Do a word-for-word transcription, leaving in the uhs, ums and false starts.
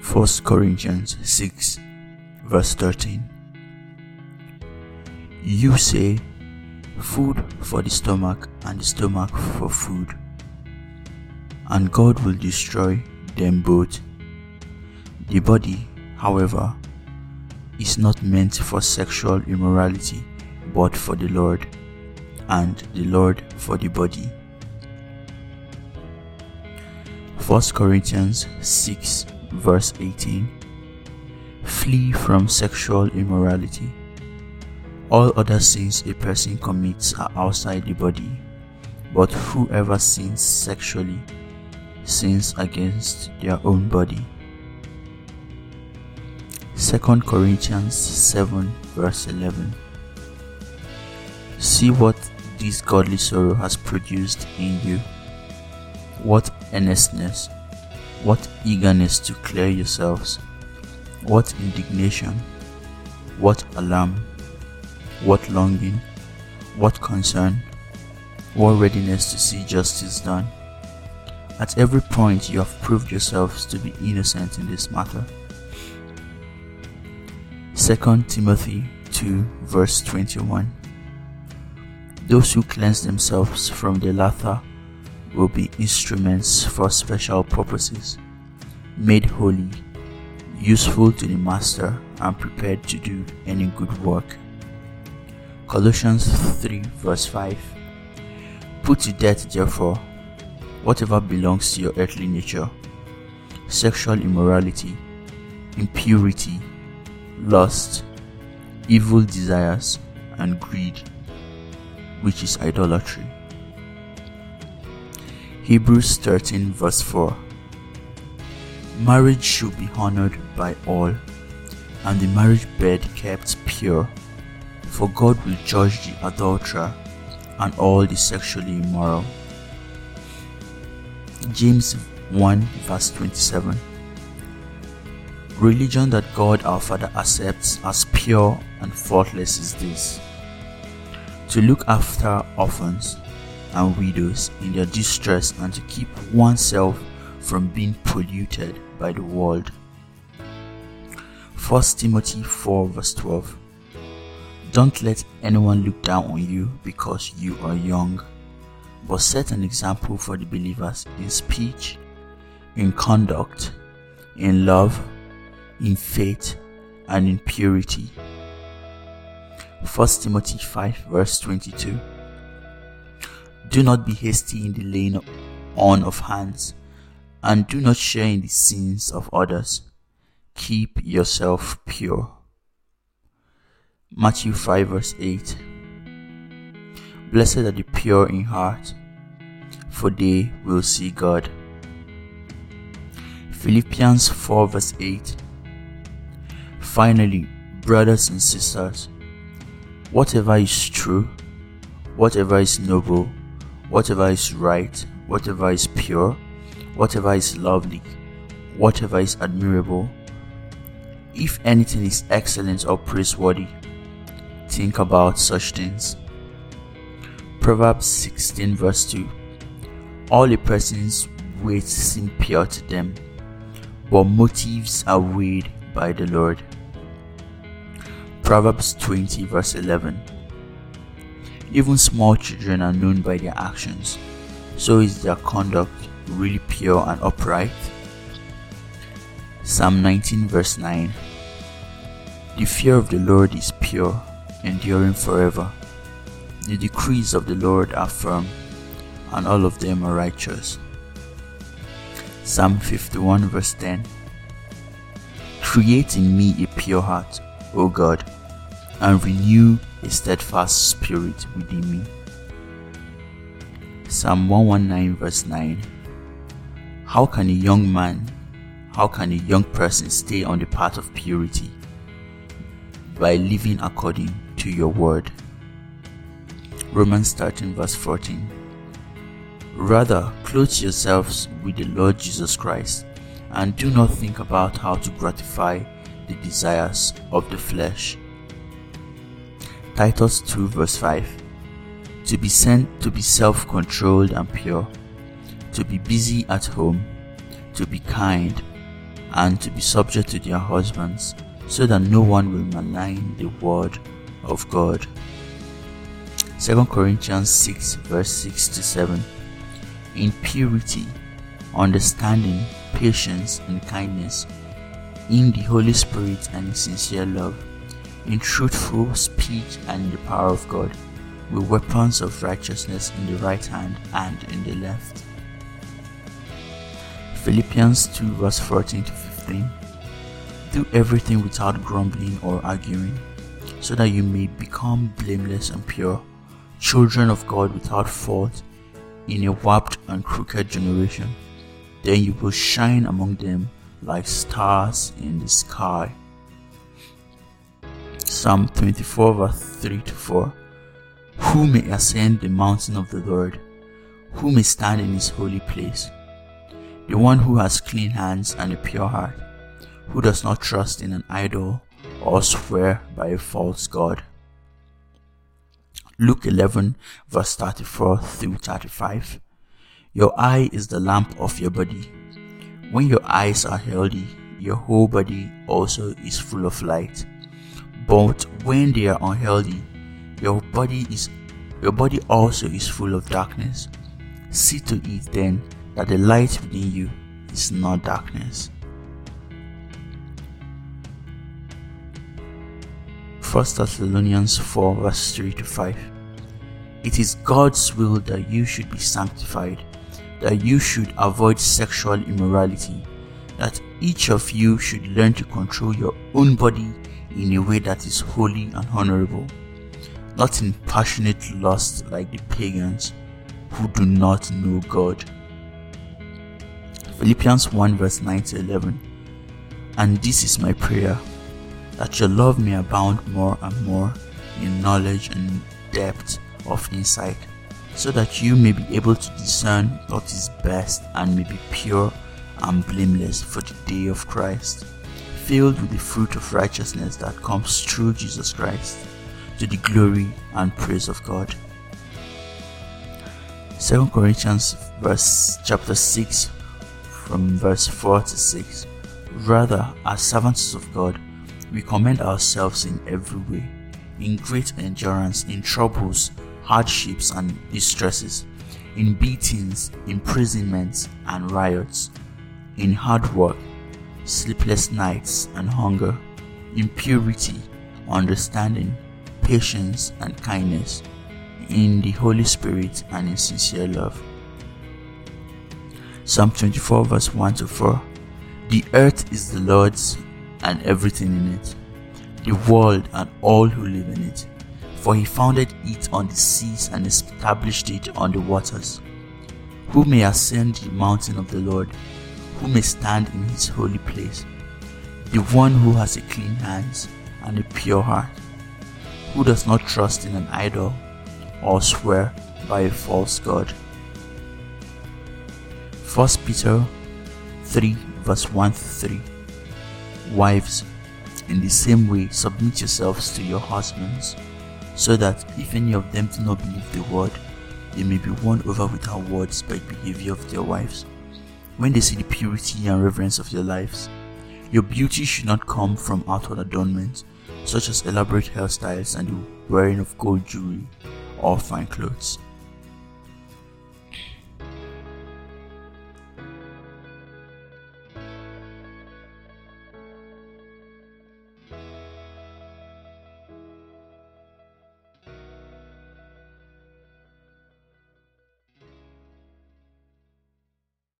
First Corinthians six, verse thirteen. You say, food for the stomach and the stomach for food, and God will destroy them both. The body, however, is not meant for sexual immorality, but for the Lord, and the Lord for the body. First Corinthians six, verse eighteen. Flee from sexual immorality. All other sins a person commits are outside the body, but whoever sins sexually sins against their own body. Second Corinthians seven, verse eleven. See what this godly sorrow has produced in you, what earnestness, what eagerness to clear yourselves, what indignation, what alarm, what longing, what concern, what readiness to see justice done. At every point you have proved yourselves to be innocent in this matter. Second Timothy two, verse twenty-one. Those who cleanse themselves from the latter will be instruments for special purposes, made holy, useful to the master, and prepared to do any good work. Colossians three, verse five. Put to death, therefore, whatever belongs to your earthly nature: sexual immorality, impurity, lust, evil desires, and greed, which is idolatry. Hebrews thirteen, verse four. Marriage should be honored by all, and the marriage bed kept pure, for God will judge the adulterer and all the sexually immoral. James one, verse twenty-seven. Religion that God our Father accepts as pure and faultless is this: to look after orphans and widows in their distress, and to keep oneself from being polluted by the world. First Timothy four, verse twelve. Don't let anyone look down on you because you are young, but set an example for the believers in speech, in conduct, in love, in faith, and in purity. First Timothy five, verse twenty-two. Do not be hasty in the laying on of hands, and do not share in the sins of others. Keep yourself pure. Matthew five, verse eight. Blessed are the pure in heart, for they will see God. Philippians four, verse eight. Finally, brothers and sisters, whatever is true, whatever is noble, whatever is right, whatever is pure, whatever is lovely, whatever is admirable, if anything is excellent or praiseworthy, think about such things. Proverbs sixteen, verse two. All a person's weights seem pure to them, but motives are weighed by the Lord. Proverbs twenty, verse eleven. Even small children are known by their actions, so is their conduct really pure and upright. Psalm nineteen, verse nine. The fear of the Lord is pure, enduring forever. The decrees of the Lord are firm, and all of them are righteous. Psalm fifty-one, verse ten. Create in me a pure heart, O God, and renew a steadfast spirit within me. Psalm one nineteen, verse nine. How can a young man, how can a young person stay on the path of purity? By living according to your word. Romans thirteen, verse fourteen. Rather, clothe yourselves with the Lord Jesus Christ, and do not think about how to gratify the desires of the flesh. Titus two, verse five. To be sent to be self-controlled and pure, to be busy at home, to be kind, and to be subject to their husbands, so that no one will malign the word of God. Second Corinthians six verse six to seven. In purity, understanding, patience, and kindness, in the Holy Spirit and in sincere love, in truthful speech and in the power of God, with weapons of righteousness in the right hand and in the left. Philippians two verse fourteen to fifteen. Do everything without grumbling or arguing, so that you may become blameless and pure, children of God without fault, in a warped and crooked generation. Then you will shine among them like stars in the sky. Psalm twenty-four verse three to four. Who may ascend the mountain of the Lord? Who may stand in his holy place? The one who has clean hands and a pure heart, who does not trust in an idol or swear by a false god. Luke eleven verse thirty-four through thirty-five. Your eye is the lamp of your body. When your eyes are healthy, your whole body also is full of light. But when they are unhealthy, your body is your body also is full of darkness. See to it then that the light within you is not darkness. First Thessalonians four verse three to five. It is God's will that you should be sanctified, that you should avoid sexual immorality, that each of you should learn to control your own body in a way that is holy and honorable, not in passionate lust like the pagans who do not know God. Philippians one verse nine to eleven. And this is my prayer, that your love may abound more and more in knowledge and depth of insight, so that you may be able to discern what is best and may be pure and blameless for the day of Christ, filled with the fruit of righteousness that comes through Jesus Christ, to the glory and praise of God. Second Corinthians verse chapter six from verse four to six. Rather, as servants of God, we commend ourselves in every way, in great endurance, in troubles, hardships and distresses, in beatings, imprisonments and riots, in hard work, sleepless nights and hunger, in purity, understanding, patience and kindness, in the Holy Spirit and in sincere love. Psalm twenty-four verse one to four. The earth is the Lord's and everything in it, the world and all who live in it. For he founded it on the seas and established it on the waters. Who may ascend the mountain of the Lord? Who may stand in his holy place? The one who has a clean hands and a pure heart, who does not trust in an idol or swear by a false god. First Peter three verse one to three. Wives, in the same way submit yourselves to your husbands, so that if any of them do not believe the word, they may be won over without words by the behavior of their wives, when they see the purity and reverence of their lives. Your beauty should not come from outward adornment, such as elaborate hairstyles and the wearing of gold jewelry or fine clothes,